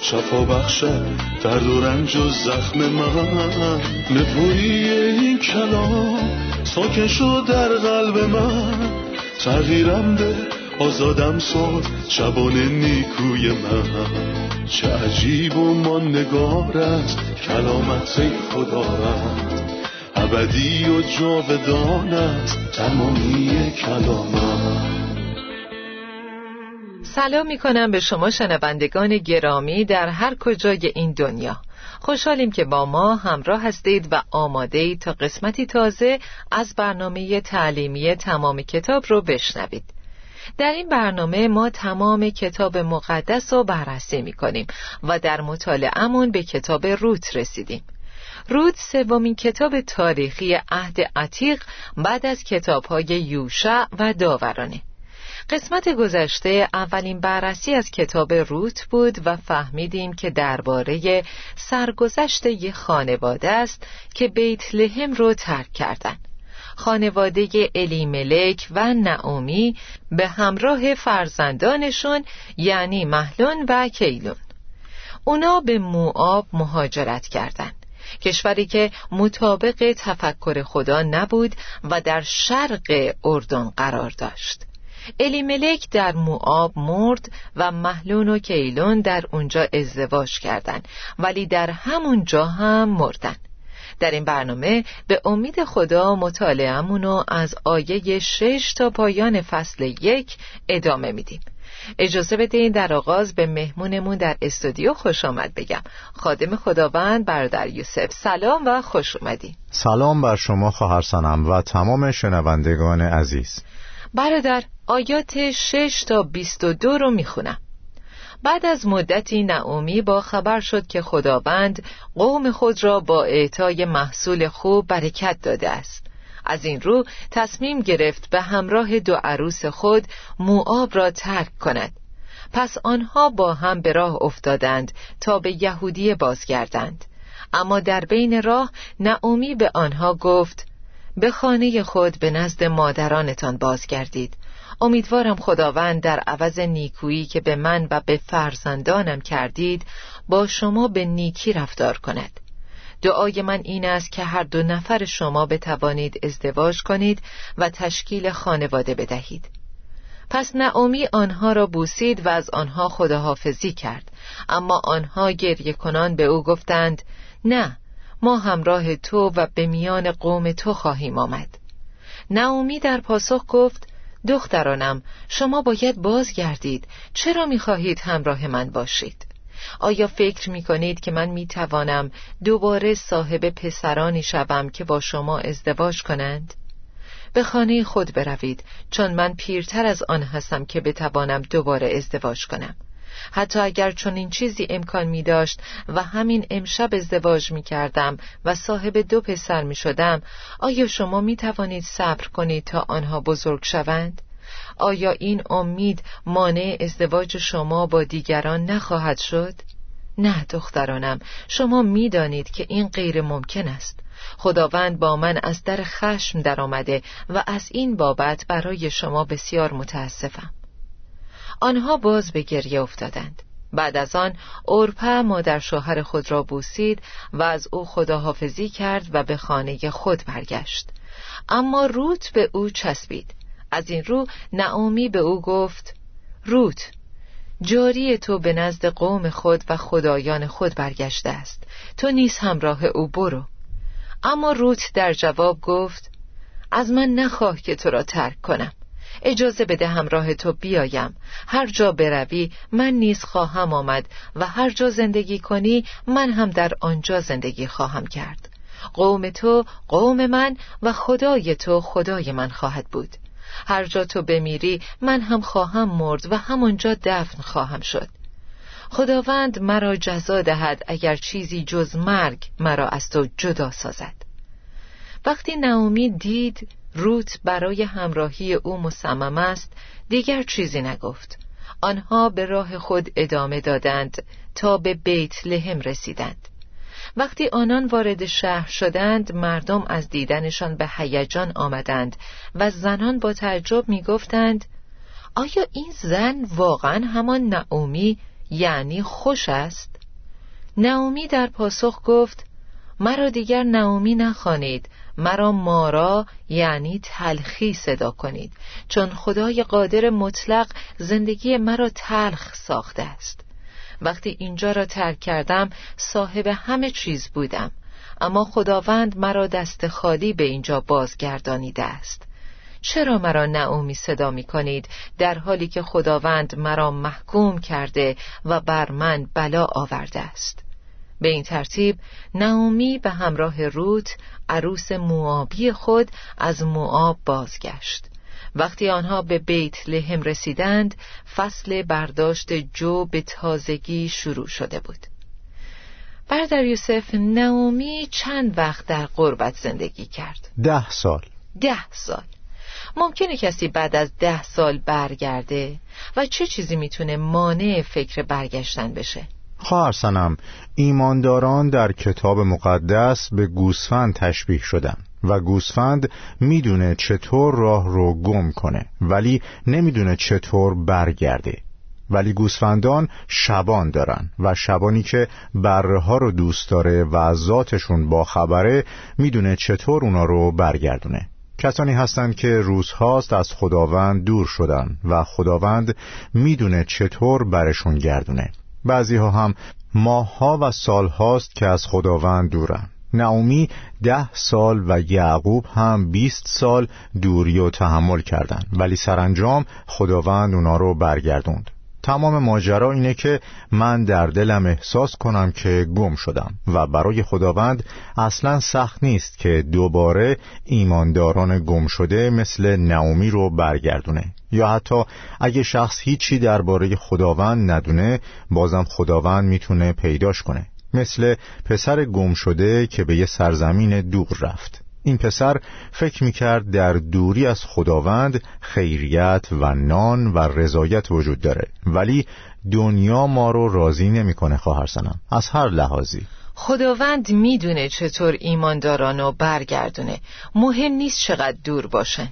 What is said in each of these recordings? شفا بخشد درد و رنج و زخم من. نپویی این کلام ساکن شد در قلب من، تغییرم ده، آزادم ساز شبانه نیکوی من. چه عجیب و ماندگار است کلامت خدا رد، ابدی و جاودان است تمامی کلامت. سلام می کنم به شما شنوندگان گرامی در هر کجای این دنیا. خوشحالیم که با ما همراه هستید و آماده اید تا قسمتی تازه از برنامه تعلیمی تمام کتاب رو بشنوید. در این برنامه ما تمام کتاب مقدس رو بررسی می کنیم و در مطالعه‌مون به کتاب روت رسیدیم. روت سومین کتاب تاریخی عهد عتیق بعد از کتاب‌های یوشع و داورانه. قسمت گذشته اولین بررسی از کتاب روت بود و فهمیدیم که درباره سرگذشت یک خانواده است که بیت لحم رو ترک کردند. خانواده الیملک و نعومی به همراه فرزندانشون یعنی مهلون و کیلون. اونا به موآب مهاجرت کردند، کشوری که مطابق تفکر خدا نبود و در شرق اردن قرار داشت. الیملک در موآب مرد و مهلون و کیلون در اونجا ازدواج کردند، ولی در همونجا هم مردن. در این برنامه به امید خدا مطالعه‌مونو از آیه 6 تا پایان فصل 1 ادامه میدیم. اجازه بدین در آغاز به مهمونمون در استودیو خوش آمد بگم. خادم خداوند برادر یوسف، سلام و خوش اومدین. سلام بر شما خواهر صنم و تمام شنوندگان عزیز. برادر آیات 6 تا 22 رو میخونم. بعد از مدتی نعومی با خبر شد که خداوند قوم خود را با اعطای محصول خوب برکت داده است. از این رو تصمیم گرفت به همراه دو عروس خود موآب را ترک کند. پس آنها با هم به راه افتادند تا به یهودیه بازگردند. اما در بین راه نعومی به آنها گفت: به خانه خود به نزد مادرانتان بازگردید. امیدوارم خداوند در عوض نیکویی که به من و به فرزندانم کردید با شما به نیکی رفتار کند. دعای من این است که هر دو نفر شما بتوانید ازدواج کنید و تشکیل خانواده بدهید. پس نعومی آنها را بوسید و از آنها خداحافظی کرد. اما آنها گریه کنان به او گفتند: نه، ما همراه تو و به میان قوم تو خواهیم آمد. نعومی در پاسخ گفت: دخترانم، شما باید بازگردید. چرا می‌خواهید همراه من باشید؟ آیا فکر می‌کنید که من می‌توانم دوباره صاحب پسرانی شوم که با شما ازدواج کنند؟ به خانه خود بروید، چون من پیرتر از آن هستم که بتوانم دوباره ازدواج کنم. حتی اگر چنین چیزی امکان می داشت و همین امشب ازدواج می کردم و صاحب دو پسر می شدم، آیا شما می توانید صبر کنید تا آنها بزرگ شوند؟ آیا این امید مانع ازدواج شما با دیگران نخواهد شد؟ نه دخترانم، شما می دانید که این غیر ممکن است. خداوند با من از در خشم در آمده و از این بابت برای شما بسیار متاسفم. آنها باز به گریه افتادند. بعد از آن اورپا مادر شوهر خود را بوسید و از او خداحافظی کرد و به خانه خود برگشت. اما روت به او چسبید. از این رو نعومی به او گفت: روت، جاری تو به نزد قوم خود و خدایان خود برگشته است. تو نیز همراه او برو. اما روت در جواب گفت: از من نخواه که تو را ترک کنم. اجازه بده همراه تو بیایم. هر جا بروی من نیز خواهم آمد و هر جا زندگی کنی من هم در آنجا زندگی خواهم کرد. قوم تو قوم من و خدای تو خدای من خواهد بود. هر جا تو بمیری من هم خواهم مرد و همانجا دفن خواهم شد. خداوند مرا جزا دهد اگر چیزی جز مرگ مرا از تو جدا سازد. وقتی نعومی دید روت برای همراهی او مصمم است، دیگر چیزی نگفت. آنها به راه خود ادامه دادند تا به بیت لحم رسیدند. وقتی آنان وارد شهر شدند، مردم از دیدنشان به هیجان آمدند و زنان با تعجب می گفتند: آیا این زن واقعا همان نعومی یعنی خوش است؟ نعومی در پاسخ گفت: مرا دیگر نعومی نخوانید، مرا مارا یعنی تلخی صدا کنید، چون خدای قادر مطلق زندگی مرا تلخ ساخته است. وقتی اینجا را ترک کردم صاحب همه چیز بودم، اما خداوند مرا دست خالی به اینجا بازگردانیده است. چرا مرا نعومی صدا می کنید در حالی که خداوند مرا محکوم کرده و بر من بلا آورده است؟ به این ترتیب نعومی به همراه روت عروس موآبی خود از موآب بازگشت. وقتی آنها به بیت لحم رسیدند، فصل برداشت جو به تازگی شروع شده بود. برادر یوسف، نعومی چند وقت در غربت زندگی کرد؟ 10 سال. 10 سال. ممکنه کسی بعد از 10 سال برگرده و چه چیزی میتونه مانع فکر برگشتن بشه؟ خواهر سنم، ایمانداران در کتاب مقدس به گوسفند تشبیه شدن و گوسفند میدونه چطور راه رو گم کنه، ولی نمیدونه چطور برگرده. ولی گوسفندان شبان دارن و شبانی که بره‌ها رو دوست داره و ذاتشون با خبره میدونه چطور اونا رو برگردونه. کسانی هستند که روزهاست از خداوند دور شدن و خداوند میدونه چطور برشون گردونه. بعضی ها هم ماه‌ها و سال‌هاست که از خداوند دورن. نعومی 10 سال و یعقوب هم 20 سال دوری و تحمل کردند، ولی سرانجام خداوند اونا رو برگردوند. تمام ماجرا اینه که من در دلم احساس کنم که گم شدم و برای خداوند اصلا سخت نیست که دوباره ایمانداران گم شده مثل نعومی رو برگردونه، یا حتی اگه شخص هیچی درباره خداوند ندونه بازم خداوند میتونه پیداش کنه، مثل پسر گم شده که به یه سرزمین دور رفت. این پسر فکر میکرد در دوری از خداوند خیریت و نان و رضایت وجود داره، ولی دنیا ما رو راضی نمیکنه خواهر سنم، از هر لحاظی. خداوند میدونه چطور ایماندارانو برگردونه، مهم نیست چقدر دور باشن.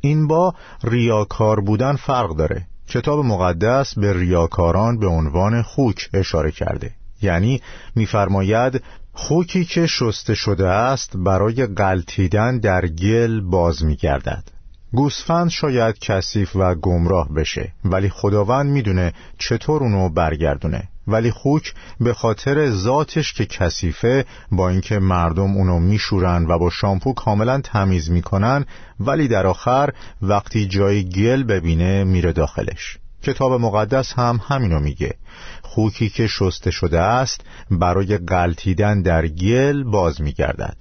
این با ریاکار بودن فرق داره. کتاب مقدس به ریاکاران به عنوان خوک اشاره کرده، یعنی میفرماید خوکی که شسته شده است برای غلتیدن در گل باز می‌گردد. گوسفند شاید کثیف و گمراه بشه، ولی خداوند میدونه چطور اونو برگردونه. ولی خوک به خاطر ذاتش که کثیفه، با اینکه مردم اونو میشورن و با شامپو کاملا تمیز میکنن، ولی در آخر وقتی جای گل ببینه میره داخلش. کتاب مقدس هم همینو میگه، خوکی که شسته شده است برای غلتیدن در گل باز میگردد.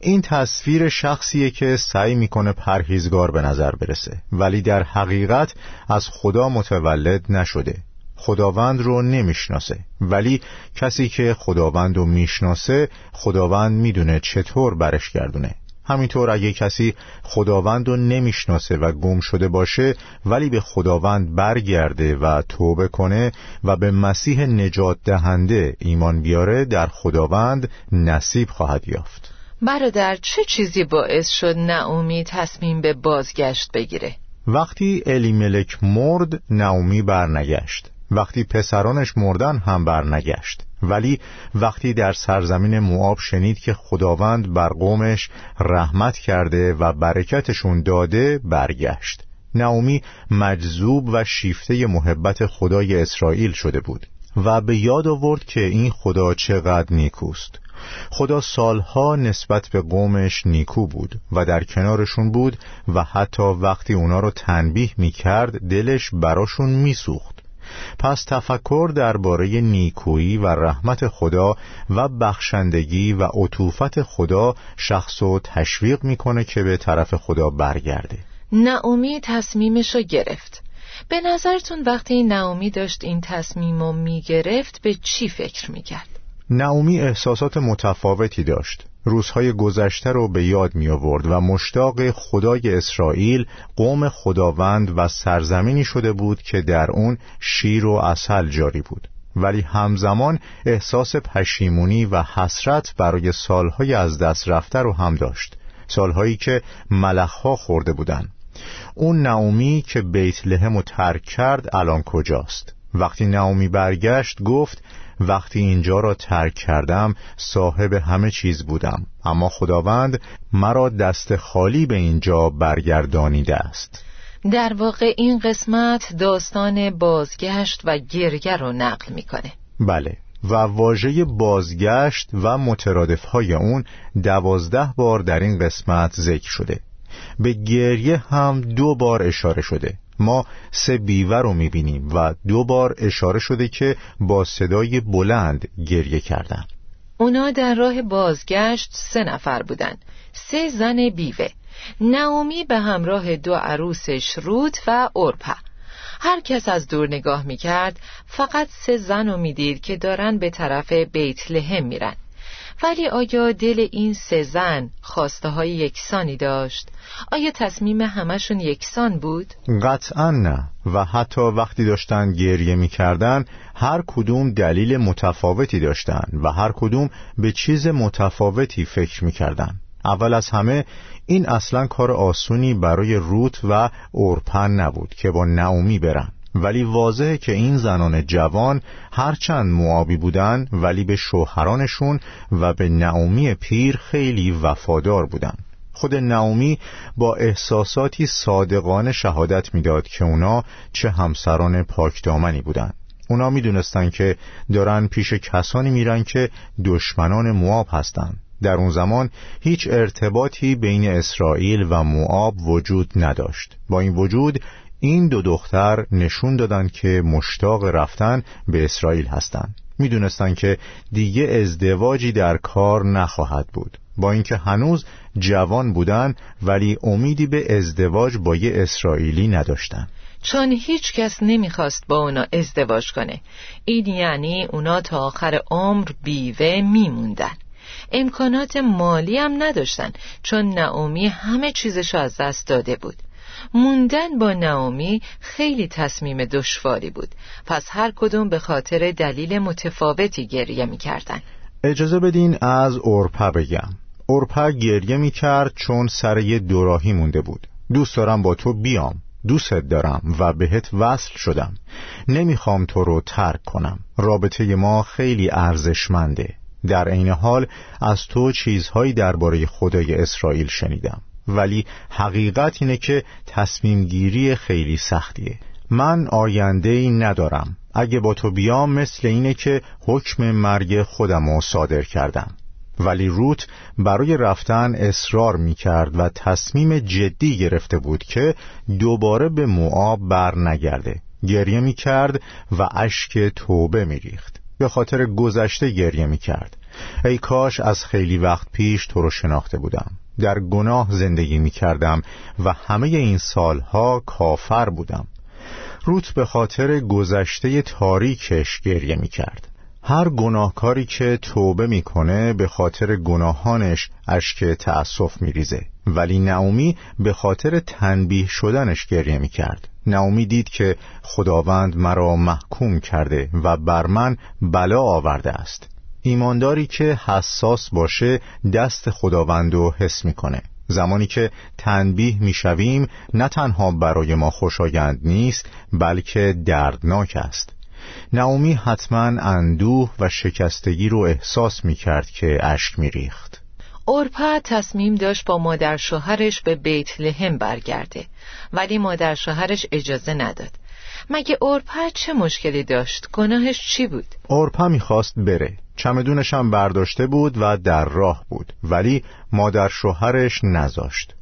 این تصویر شخصیه که سعی میکنه پرهیزگار به نظر برسه، ولی در حقیقت از خدا متولد نشده، خداوند رو نمیشناسه. ولی کسی که خداوند رو میشناسه، خداوند میدونه چطور برش گردونه. همینطور اگه کسی خداوند رو نمیشناسه و گم شده باشه، ولی به خداوند برگرده و توبه کنه و به مسیح نجات دهنده ایمان بیاره، در خداوند نصیب خواهد یافت. برادر، چه چیزی باعث شد نعومی تصمیم به بازگشت بگیره؟ وقتی الیملک مرد، نعومی برنگشت. وقتی پسرانش مردن هم برنگشت. ولی وقتی در سرزمین موآب شنید که خداوند بر قومش رحمت کرده و برکتشون داده، برگشت. نعومی مجذوب و شیفته محبت خدای اسرائیل شده بود و به یاد آورد که این خدا چقدر نیکوست. خدا سالها نسبت به قومش نیکو بود و در کنارشون بود و حتی وقتی اونا رو تنبیه میکرد دلش براشون میسوخت. پس تفکر درباره نیکویی و رحمت خدا و بخشندگی و عطوفت خدا شخصو تشویق میکنه که به طرف خدا برگرده. نعومی تصمیمشو گرفت. به نظرتون وقتی نعومی داشت این تصمیمو میگرفت به چی فکر میکرد؟ نعومی احساسات متفاوتی داشت. روزهای گذشته رو به یاد می آورد و مشتاق خدای اسرائیل، قوم خداوند و سرزمینی شده بود که در اون شیر و عسل جاری بود، ولی همزمان احساس پشیمونی و حسرت برای سالهای از دست رفته رو هم داشت، سالهایی که ملخ‌ها خورده بودن. اون نعومی که بیت لحم رو ترک کرد الان کجاست؟ وقتی نعومی برگشت گفت وقتی اینجا را ترک کردم صاحب همه چیز بودم، اما خداوند مرا دست خالی به اینجا برگردانیده است. در واقع این قسمت داستان بازگشت و گریه رو نقل میکنه. بله، و واژه بازگشت و مترادف‌های اون 12 بار در این قسمت ذکر شده. به گریه هم 2 بار اشاره شده. ما 3 بیوه رو میبینیم و 2 بار اشاره شده که با صدای بلند گریه کردن. اونا در راه بازگشت 3 نفر بودن، 3 زن بیوه، نعومی به همراه 2 عروسش رود و اورپا. هر کس از دور نگاه میکرد فقط 3 زن رو میدید که دارن به طرف بیت لحم میرن. ولی آیا دل این 3 زن خواسته های یکسانی داشت؟ آیا تصمیم همشون یکسان بود؟ قطعا نه، و حتی وقتی داشتن گریه می کردن هر کدوم دلیل متفاوتی داشتن و هر کدوم به چیز متفاوتی فکر می کردن. اول از همه این اصلا کار آسونی برای روت و اورپن نبود که با نعومی برن، ولی واضحه که این زنان جوان هرچند موآبی بودن ولی به شوهرانشون و به نعومی پیر خیلی وفادار بودن. خود نعومی با احساساتی صادقانه شهادت میداد که اونا چه همسران پاکدامنی بودن. اونا میدونستن که دارن پیش کسانی میرن که دشمنان موآب هستن. در اون زمان هیچ ارتباطی بین اسرائیل و موآب وجود نداشت. با این وجود این 2 دختر نشون دادن که مشتاق رفتن به اسرائیل هستند. میدونستن که دیگه ازدواجی در کار نخواهد بود. با اینکه هنوز جوان بودن ولی امیدی به ازدواج با یه اسرائیلی نداشتن. چون هیچ کس نمیخواست با اونا ازدواج کنه. این یعنی اونا تا آخر عمر بیوه میموندن. امکانات مالی هم نداشتن چون نعومی همه چیزشو از دست داده بود. موندن با نعومی خیلی تصمیم دشواری بود، پس هر کدوم به خاطر دلیل متفاوتی گریه می‌کردند. اجازه بدین از اورپا بگم. اورپا گریه می‌کرد چون سر یه دوراهی مونده بود. دوست دارم با تو بیام، دوست دارم و بهت وصل شدم، نمی‌خوام تو رو ترک کنم، رابطه ما خیلی ارزشمنده. در عین حال از تو چیزهایی درباره خدای اسرائیل شنیدم، ولی حقیقت اینه که تصمیم گیری خیلی سختیه. من آینده‌ای ندارم. اگه با تو بیام مثل اینه که حکم مرگ خودمو صادر کردم. ولی روت برای رفتن اصرار میکرد و تصمیم جدی گرفته بود که دوباره به موآب بر نگرده. گریه میکرد و اشک توبه میریخت. به خاطر گذشته گریه میکرد. ای کاش از خیلی وقت پیش تو رو شناخته بودم. در گناه زندگی می کردم و همه این سالها کافر بودم. روت به خاطر گذشته تاریکش گریه می کرد. هر گناهکاری که توبه می کنه به خاطر گناهانش اشک تأسف می ریزه. ولی نعومی به خاطر تنبیه شدنش گریه می کرد. نعومی دید که خداوند مرا محکوم کرده و بر من بلا آورده است. ایمانداری که حساس باشه دست خداوند رو حس میکنه. زمانی که تنبیه میشویم نه تنها برای ما خوشایند نیست بلکه دردناک است. نعومی حتما اندوه و شکستگی رو احساس میکرد که اشک میریخت. اورپا تصمیم داشت با مادر شوهرش به بیت لحم برگرده، ولی مادر شوهرش اجازه نداد. مگه اورپا چه مشکلی داشت؟ گناهش چی بود؟ اورپا میخواست بره، چمدونش هم برداشته بود و در راه بود، ولی مادر شوهرش نذاشت.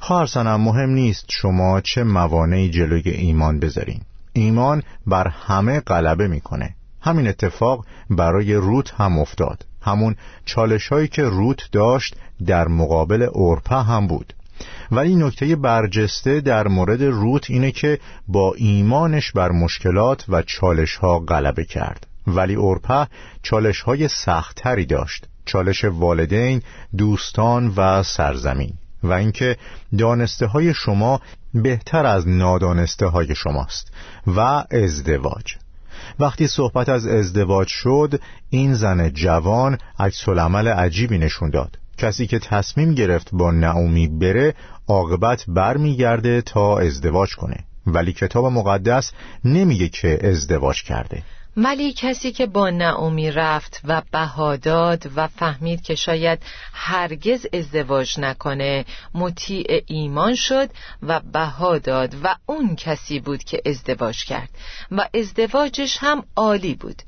خواهرسنم، مهم نیست شما چه موانعی جلوی ایمان بذارین، ایمان بر همه غلبه میکنه. همین اتفاق برای روت هم افتاد. همون چالشایی که روت داشت در مقابل اورپا هم بود. ولی نکته برجسته در مورد روت اینه که با ایمانش بر مشکلات و چالش‌ها غلبه کرد. ولی اورپه چالش‌های سخت‌تری داشت، چالش والدین، دوستان و سرزمین. و اینکه دانسته‌های شما بهتر از نادانسته‌های شماست. و ازدواج. وقتی صحبت از ازدواج شد، این زن جوان عکس‌العمل عجیبی نشون داد. کسی که تصمیم گرفت با نعومی بره، عاقبت برمیگرده تا ازدواج کنه، ولی کتاب مقدس نمیگه که ازدواج کرده. ولی کسی که با نعومی رفت و بها داد و فهمید که شاید هرگز ازدواج نکنه، مطیع ایمان شد و بها داد و اون کسی بود که ازدواج کرد و ازدواجش هم عالی بود.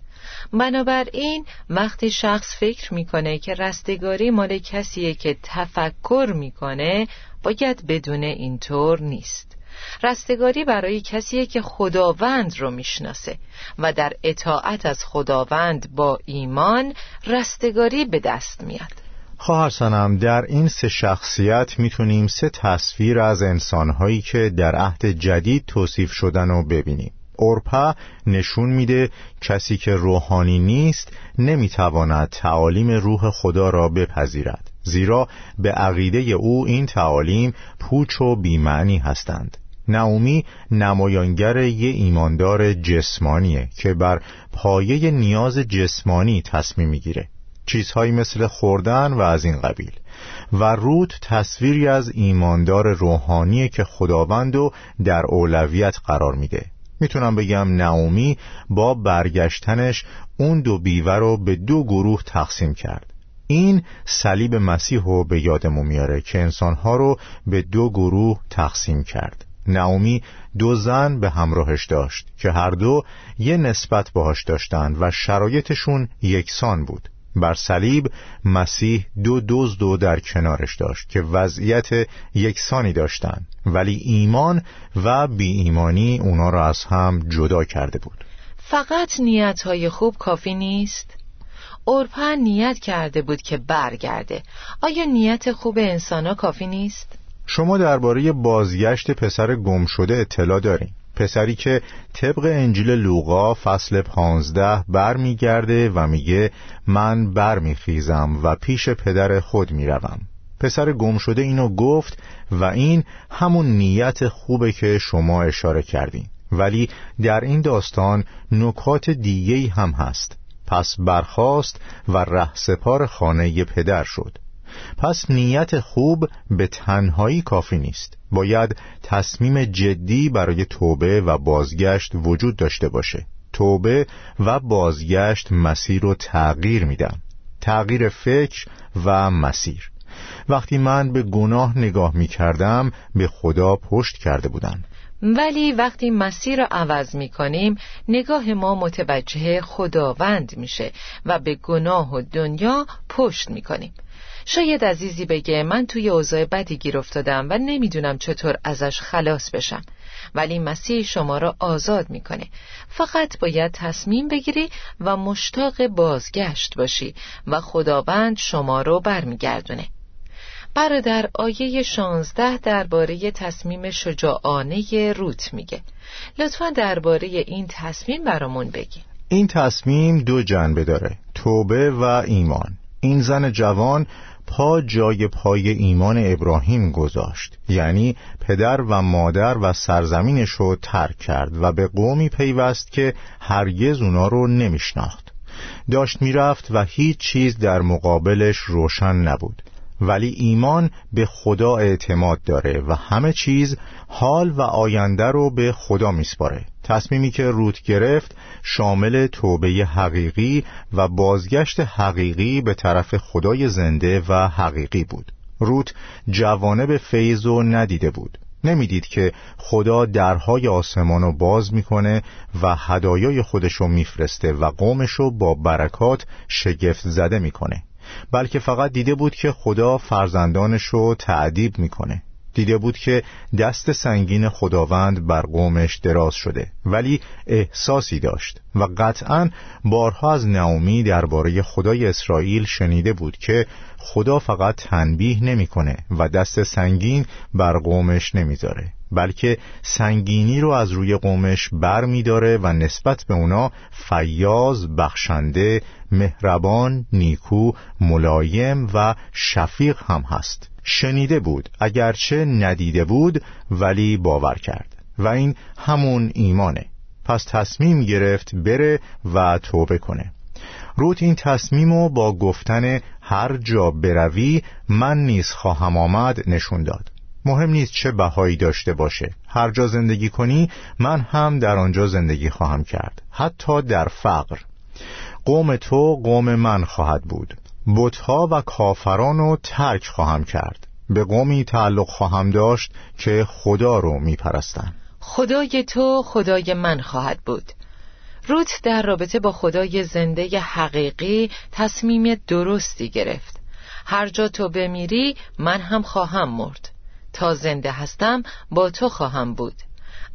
بنابراین وقتی شخص فکر میکنه که رستگاری مال کسیه که تفکر میکنه، باید بدونه اینطور نیست. رستگاری برای کسیه که خداوند رو میشناسه و در اطاعت از خداوند با ایمان رستگاری به دست میاد. خواهر سنم، در این سه شخصیت میتونیم سه تصویر از انسانهایی که در عهد جدید توصیف شدن رو ببینیم. اورپا نشون میده کسی که روحانی نیست نمیتواند تعالیم روح خدا را بپذیرد، زیرا به عقیده او این تعالیم پوچ و بی‌معنی هستند. نعومی نمایانگر یک ایماندار جسمانیه که بر پایه نیاز جسمانی تصمیم میگیره، چیزهایی مثل خوردن و از این قبیل. و روت تصویری از ایماندار روحانیه که خداوندو در اولویت قرار میده. میتونم بگم نعومی با برگشتنش اون دو بیوه رو به دو گروه تقسیم کرد. این صلیب مسیح رو به یادمون میاره که انسانها رو به دو گروه تقسیم کرد. نعومی دو زن به همراهش داشت که هر دو یه نسبت باهاش داشتن و شرایطشون یکسان بود. بر صلیب مسیح دو دزد رو در کنارش داشت که وضعیت یکسانی داشتند، ولی ایمان و بی ایمانی اونا را از هم جدا کرده بود. فقط نیت‌های خوب کافی نیست. اورپا نیت کرده بود که برگرده. آیا نیت خوب انسان‌ها کافی نیست؟ شما درباره بازگشت پسر گم شده اطلاع دارین؟ پسری که طبق انجیل لوقا فصل 15 برمیگرده و میگه من برمیخیزم و پیش پدر خود میروم. پسر گم شده اینو گفت و این همون نیت خوبه که شما اشاره کردین. ولی در این داستان نکات دیگه‌ای هم هست. پس برخاست و رهسپار خانه پدر شد. پس نیت خوب به تنهایی کافی نیست، باید تصمیم جدی برای توبه و بازگشت وجود داشته باشه. توبه و بازگشت مسیر رو تغییر میدن، تغییر فکر و مسیر. وقتی من به گناه نگاه میکردم به خدا پشت کرده بودم، ولی وقتی مسیر رو عوض میکنیم نگاه ما متوجه خداوند میشه و به گناه و دنیا پشت میکنیم. شاید عزیزی بگه من توی اوضاع بدی گیر افتادم و نمیدونم چطور ازش خلاص بشم، ولی مسیح شما را آزاد میکنه. فقط باید تصمیم بگیری و مشتاق بازگشت باشی و خداوند شما را برمیگردونه. برادر، آیه 16 درباره تصمیم شجاعانه روت میگه. لطفا درباره این تصمیم برامون بگی. این تصمیم دو جنبه داره، توبه و ایمان. این زن جوان پا جای پای ایمان ابراهیم گذاشت، یعنی پدر و مادر و سرزمینش رو ترک کرد و به قومی پیوست که هرگز اونا رو نمیشناخت. داشت میرفت و هیچ چیز در مقابلش روشن نبود، ولی ایمان به خدا اعتماد داره و همه چیز حال و آینده رو به خدا میسپاره. تصمیمی که روت گرفت شامل توبه حقیقی و بازگشت حقیقی به طرف خدای زنده و حقیقی بود. روت جوانب فیض رو ندیده بود، نمیدید که خدا درهای آسمان رو باز میکنه و هدایای خودش رو میفرسته و قومش رو با برکات شگفت زده میکنه، بلکه فقط دیده بود که خدا فرزندانش رو تعذیب میکنه. دیده بود که دست سنگین خداوند بر قومش دراز شده، ولی احساسی داشت و قطعاً بارها از نعومی درباره خدای اسرائیل شنیده بود که خدا فقط تنبیه نمی‌کنه و دست سنگین بر قومش نمیذاره، بلکه سنگینی رو از روی قومش بر میداره و نسبت به اونا فیاض، بخشنده، مهربان، نیکو، ملایم و شفیق هم هست. شنیده بود اگرچه ندیده بود، ولی باور کرد و این همون ایمانه. پس تصمیم گرفت بره و توبه کنه. روت این تصمیمو با گفتن هر جا بروی من نیز خواهم آمد نشون داد. مهم نیست چه بهایی داشته باشه، هر جا زندگی کنی من هم در آنجا زندگی خواهم کرد، حتی در فقر. قوم تو قوم من خواهد بود، بت‌ها و کافران رو ترک خواهم کرد، به قومی تعلق خواهم داشت که خدا رو میپرستن. خدای تو خدای من خواهد بود. روت در رابطه با خدای زنده حقیقی تصمیم درستی گرفت. هر جا تو بمیری من هم خواهم مرد، تا زنده هستم با تو خواهم بود.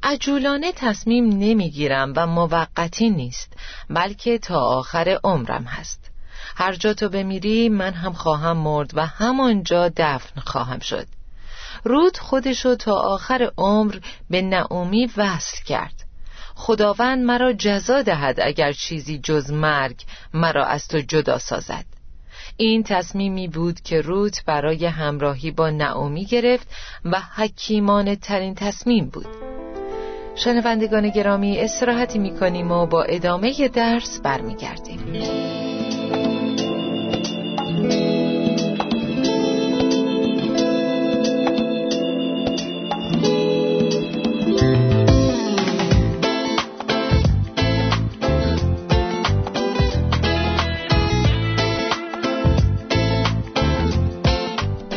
عجولانه تصمیم نمیگیرم و موقتی نیست، بلکه تا آخر عمرم هست. هر جا تو بمیری من هم خواهم مرد و همانجا دفن خواهم شد. رود خودشو تا آخر عمر به نعومی وصل کرد. خداوند مرا جزا دهد اگر چیزی جز مرگ مرا از تو جدا سازد. این تصمیمی بود که رود برای همراهی با نعومی گرفت و حکیمانه ترین تصمیم بود. شنوندگان گرامی، استراحتی می‌کنیم و با ادامه درس برمیگردیم.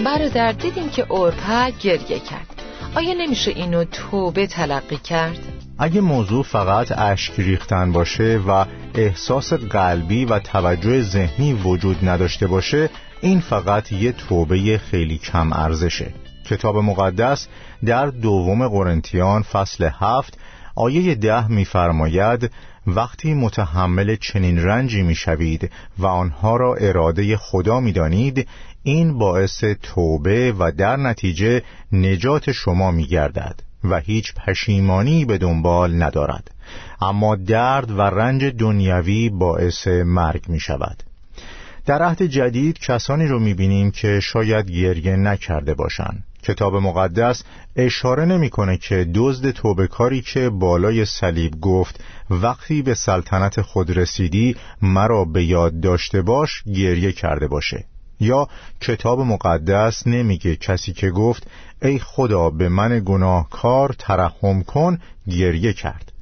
برادر، دیدیم که اورپا گریه کرد. آیا نمیشه اینو توبه تلقی کرد؟ اگه موضوع فقط اشک ریختن باشه و احساس قلبی و توجه ذهنی وجود نداشته باشه، این فقط یه توبه خیلی کم ارزشه. کتاب مقدس در دوم قرنتیان فصل 7 آیه 10 می‌فرماید: وقتی متحمل چنین رنجی می‌شوید و آنها را اراده خدا می‌دانید، این باعث توبه و در نتیجه نجات شما می‌گردد و هیچ پشیمانی به دنبال ندارد، اما درد و رنج دنیوی باعث مرگ می‌شود. در عهد جدید کسانی رو می‌بینیم که شاید گریه نکرده باشند. کتاب مقدس اشاره نمی‌کنه که دزد توبه‌کاری که بالای صلیب گفت وقتی به سلطنت خود رسیدی مرا به یاد داشته باش گریه کرده باشه، یا کتاب مقدس نمیگه کسی که گفت ای خدا به من گناهکار ترحم کن گریه کرد.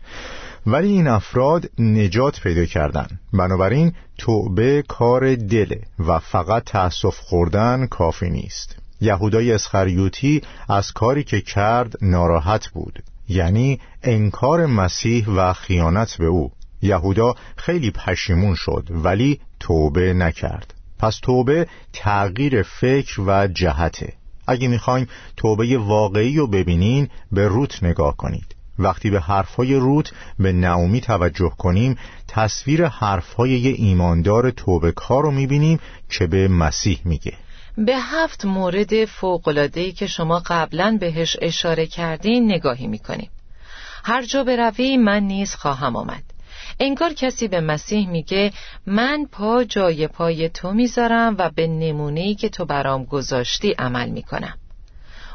ولی این افراد نجات پیدا کردن. بنابراین توبه کار دله و فقط تأسف خوردن کافی نیست. یهودای اسخریوتی از کاری که کرد ناراحت بود، یعنی انکار مسیح و خیانت به او. یهودا خیلی پشیمون شد ولی توبه نکرد. پس توبه تغییر فکر و جهته. اگه میخوایم توبه واقعی رو ببینین، به روت نگاه کنید. وقتی به حرفهای روت به نعومی توجه کنیم، تصویر حرفهای یه ایماندار توبه‌کار رو میبینیم که به مسیح میگه. به 7 مورد فوق‌العاده‌ای که شما قبلاً بهش اشاره کردین نگاهی میکنیم. هر جا بروی من نیز خواهم آمد. انگار کسی به مسیح میگه من پا جای پای تو میذارم و به نمونه‌ای که تو برام گذاشتی عمل میکنم.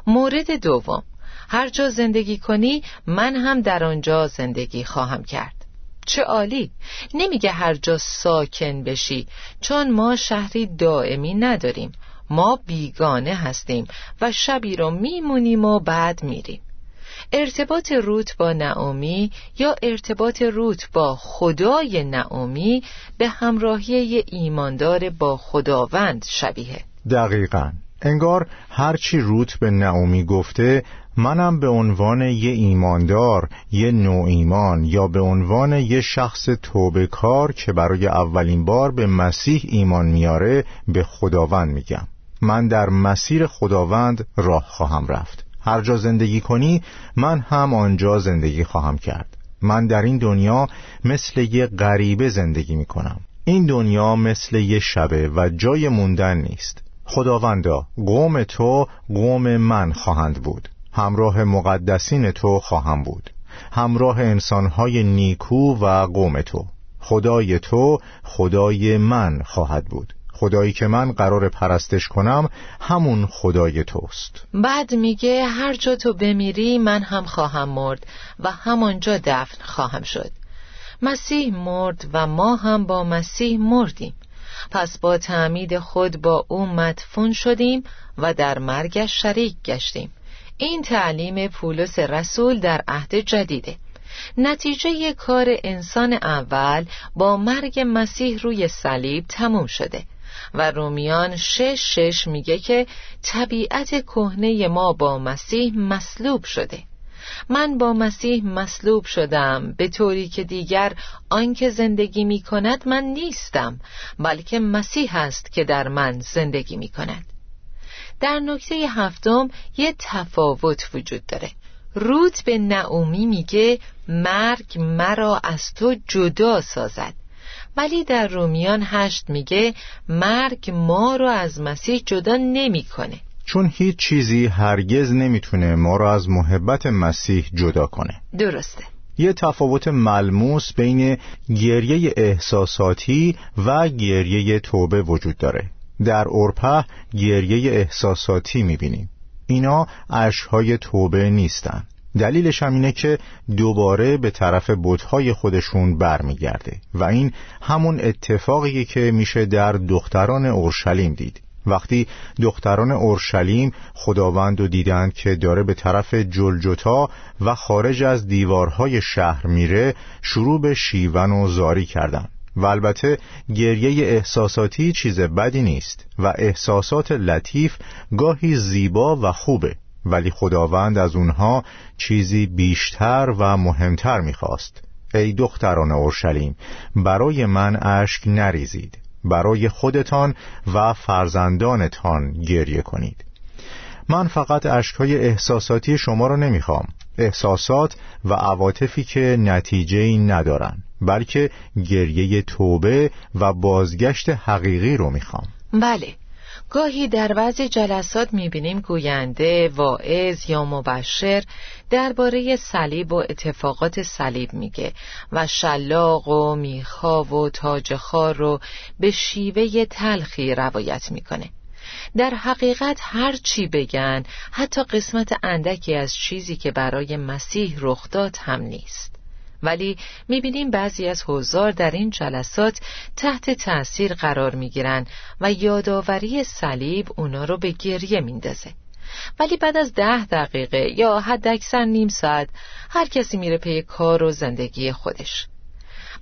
مورد دوم، هر جا زندگی کنی من هم در آنجا زندگی خواهم کرد. چه عالی! نمیگه هر جا ساکن بشی، چون ما شهری دائمی نداریم، ما بیگانه هستیم و شبی رو میمونیم و بعد میریم. ارتباط روت با نعومی یا ارتباط روت با خدای نعومی به همراهی یه ایماندار با خداوند شبیه. دقیقاً. انگار هرچی روت به نعومی گفته منم به عنوان یه ایماندار، یه نوع ایمان، یا به عنوان یه شخص توبه‌کار که برای اولین بار به مسیح ایمان میاره به خداوند میگم من در مسیر خداوند راه خواهم رفت. هر جا زندگی کنی من هم آنجا زندگی خواهم کرد. من در این دنیا مثل یه غریبه زندگی می کنم. این دنیا مثل یه شبه و جای موندن نیست. خداوندا، قوم تو قوم من خواهند بود، همراه مقدسین تو خواهم بود، همراه انسانهای نیکو و قوم تو. خدای تو خدای من خواهد بود. خدایی که من قرار پرستش کنم همون خدای توست. بعد میگه هر جا تو بمیری من هم خواهم مرد و همانجا دفن خواهم شد. مسیح مرد و ما هم با مسیح مردیم، پس با تعمید خود با او مدفون شدیم و در مرگش شریک گشتیم. این تعلیم پولس رسول در عهد جدیده. نتیجه کار انسان اول با مرگ مسیح روی صلیب تموم شده و رومیان 6:6 میگه که طبیعت کهنه ما با مسیح مصلوب شده. من با مسیح مصلوب شدم، به طوری که دیگر آن که زندگی می کند من نیستم، بلکه مسیح است که در من زندگی می کند. در نکته 7 یه تفاوت وجود داره. روت به نعومی میگه مرگ مرا از تو جدا سازد، ولی در رومیان 8 میگه مرگ ما را از مسیح جدا نمیکنه. چون هیچ چیزی هرگز نمیتونه ما را از محبت مسیح جدا کنه. درسته. یه تفاوت ملموس بین گریه احساساتی و گریه توبه وجود داره. در اورپه گریه احساساتی میبینیم. اینا اشک‌های توبه نیستن. دلیلش هم اینه که دوباره به طرف بت‌های خودشون برمیگرده و این همون اتفاقیه که میشه در دختران اورشلیم دید. وقتی دختران اورشلیم خداوند رو دیدند که داره به طرف جلجتا و خارج از دیوارهای شهر میره، شروع به شیون و زاری کردند. و البته گریه احساساتی چیز بدی نیست و احساسات لطیف گاهی زیبا و خوبه، ولی خداوند از اونها چیزی بیشتر و مهمتر میخواست. ای دختران اورشلیم، برای من اشک نریزید، برای خودتان و فرزندانتان گریه کنید. من فقط اشک‌های احساساتی شما را نمیخوام، احساسات و عواطفی که نتیجه‌ای ندارن، بلکه گریه توبه و بازگشت حقیقی رو میخوام. بله، گاهی در وضع جلسات میبینیم گوینده، واعظ یا مبشر درباره صلیب و اتفاقات صلیب میگه و شلاق و میخا و تاجخوار رو به شیوه تلخی روایت میکنه. در حقیقت هر چی بگن، حتی قسمت اندکی از چیزی که برای مسیح رخ داد هم نیست. ولی میبینیم بعضی از حضار در این جلسات تحت تأثیر قرار میگیرن و یادآوری صلیب اونا رو به گریه میندازه. ولی بعد از 10 دقیقه یا حداکثر نیم ساعت هر کسی میره پی کار و زندگی خودش.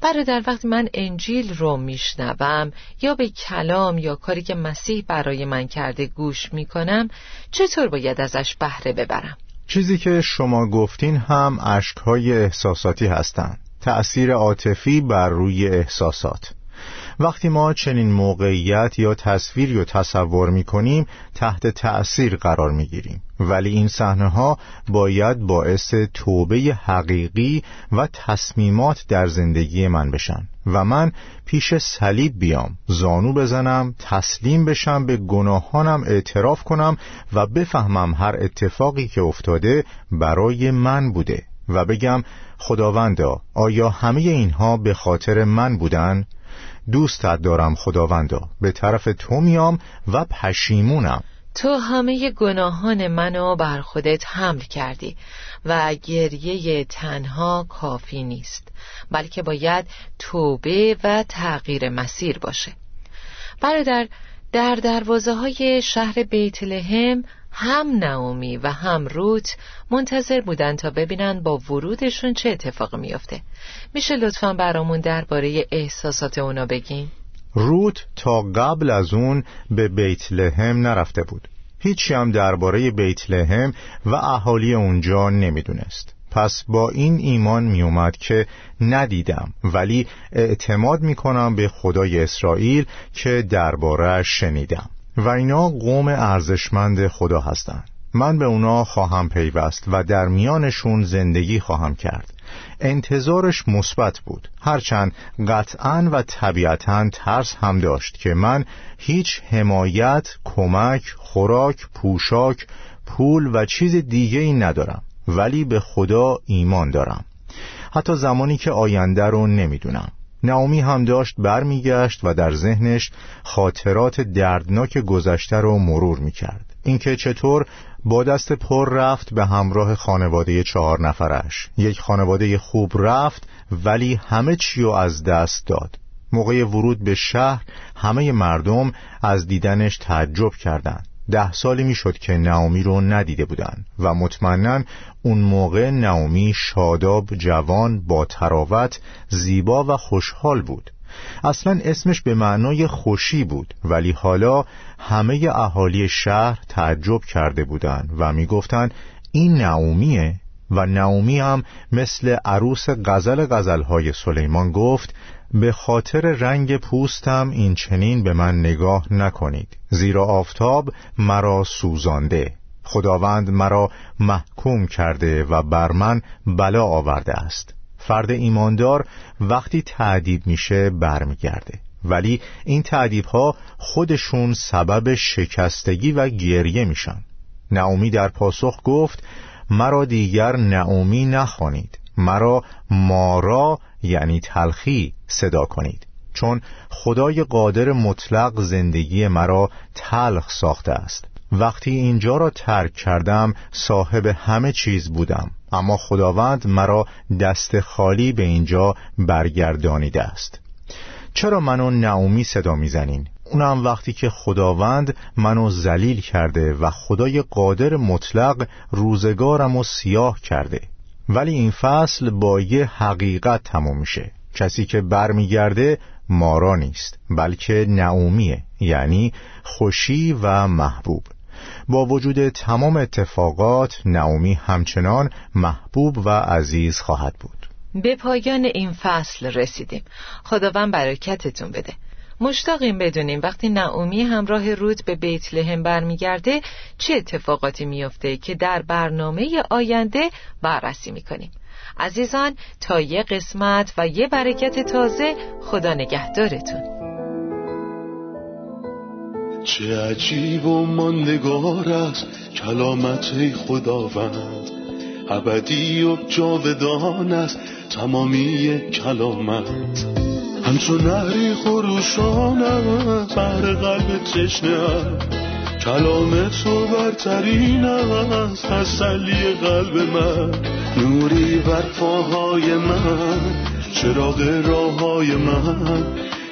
برادر، وقتی من انجیل رو میشنوم یا به کلام یا کاری که مسیح برای من کرده گوش میکنم، چطور باید ازش بهره ببرم؟ چیزی که شما گفتین هم اشک‌های احساساتی هستند، تأثیر عاطفی بر روی احساسات. وقتی ما چنین موقعیت یا تصویری رو تصور می‌کنیم، تحت تأثیر قرار می‌گیریم، ولی این صحنه‌ها باید باعث توبه حقیقی و تصمیمات در زندگی من بشن و من پیش صلیب بیام، زانو بزنم، تسلیم بشم، به گناهانم اعتراف کنم و بفهمم هر اتفاقی که افتاده برای من بوده و بگم خداوندا، آیا همه اینها به خاطر من بودن؟ دوستت دارم خداوندا، به طرف تو میام و پشیمونم. تو همه گناهان منو بر خودت حمل کردی و گریه تنها کافی نیست، بلکه باید توبه و تغییر مسیر باشه. برادر، در دروازه های شهر بیت لحم هم نعومی و هم روت منتظر بودن تا ببینن با ورودشون چه اتفاق میفته. میشه لطفاً برامون درباره احساسات اونا بگین؟ روت تا قبل از اون به بیت لحم نرفته بود. هیچی هم درباره بیت لحم و اهالی اونجا نمیدونست. پس با این ایمان میومد که ندیدم، ولی اعتماد میکنم به خدای اسرائیل که درباره‌اش شنیدم و اینا قوم ارزشمند خدا هستند. من به اونا خواهم پیوست و در میانشون زندگی خواهم کرد. انتظارش مثبت بود، هرچند قطعاً و طبیعتاً ترس هم داشت که من هیچ حمایت، کمک، خوراک، پوشاک، پول و چیز دیگه‌ای ندارم، ولی به خدا ایمان دارم، حتی زمانی که آینده رو نمیدونم. نعومی هم داشت برمیگشت و در ذهنش خاطرات دردناک گذشته رو مرور میکرد، اینکه چطور با دست پر رفت به همراه خانواده 4 نفرش، یک خانواده خوب رفت ولی همه چی رو از دست داد. موقع ورود به شهر همه مردم از دیدنش تعجب کردند. 10 سالی میشد که نعومی رو ندیده بودن و مطمئناً اون موقع نعومی شاداب، جوان، با تراوت، زیبا و خوشحال بود. اصلا اسمش به معنای خوشی بود، ولی حالا همه اهالی شهر تعجب کرده بودند و میگفتند این نعومیه. و نعومی هم مثل عروس غزل‌های سلیمان گفت: به خاطر رنگ پوستم این چنین به من نگاه نکنید، زیرا آفتاب مرا سوزانده، خداوند مرا محکوم کرده و بر من بلا آورده است. فرد ایماندار وقتی تعذیب میشه برمیگرده، ولی این تعذیب‌ها خودشون سبب شکستگی و گریه میشن. نعومی در پاسخ گفت: مرا دیگر نعومی نخوانید، مرا مارا یعنی تلخی صدا کنید، چون خدای قادر مطلق زندگی مرا تلخ ساخته است. وقتی اینجا را ترک کردم صاحب همه چیز بودم، اما خداوند مرا دست خالی به اینجا برگردانیده است. چرا منو نعومی صدا میزنین؟ اونم وقتی که خداوند منو ذلیل کرده و خدای قادر مطلق روزگارمو سیاه کرده. ولی این فصل با یه حقیقت تموم میشه، کسی که برمیگرده مارا نیست بلکه نعومیه، یعنی خوشی و محبوب. با وجود تمام اتفاقات نعومی همچنان محبوب و عزیز خواهد بود. به پایان این فصل رسیدیم، خداوند برکتتون بده. مشتاقیم بدونیم وقتی نعومی همراه رود به بیت لحم برمیگرده چه اتفاقاتی میفته که در برنامه آینده بررسی میکنیم. عزیزان تا یه قسمت و یه برکت تازه، خدا نگهدارتون. چه عجیب و ماندگار است کلامت خداوند، ابدی و جاودان است تمامی کلامت. همچون نهری خروشانم بر قلب تشنه‌ام، کلام تو برترین است تسلی قلب من. نوری بر پاهای من، چراغ راههای من،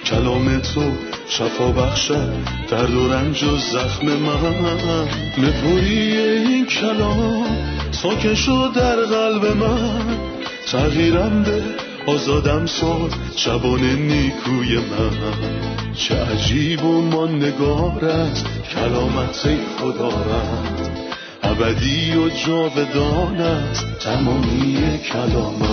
کلام تو شفا بخشد درد و رنج و زخم من. نپوری این کلام ساکن شد در قلب من، تغییرم ده، آزادم ساز، شبان نیکوی من. چه عجیب و ماندگار است کلامت خدا رد، ابدی و جاودان است تمامی کلامت.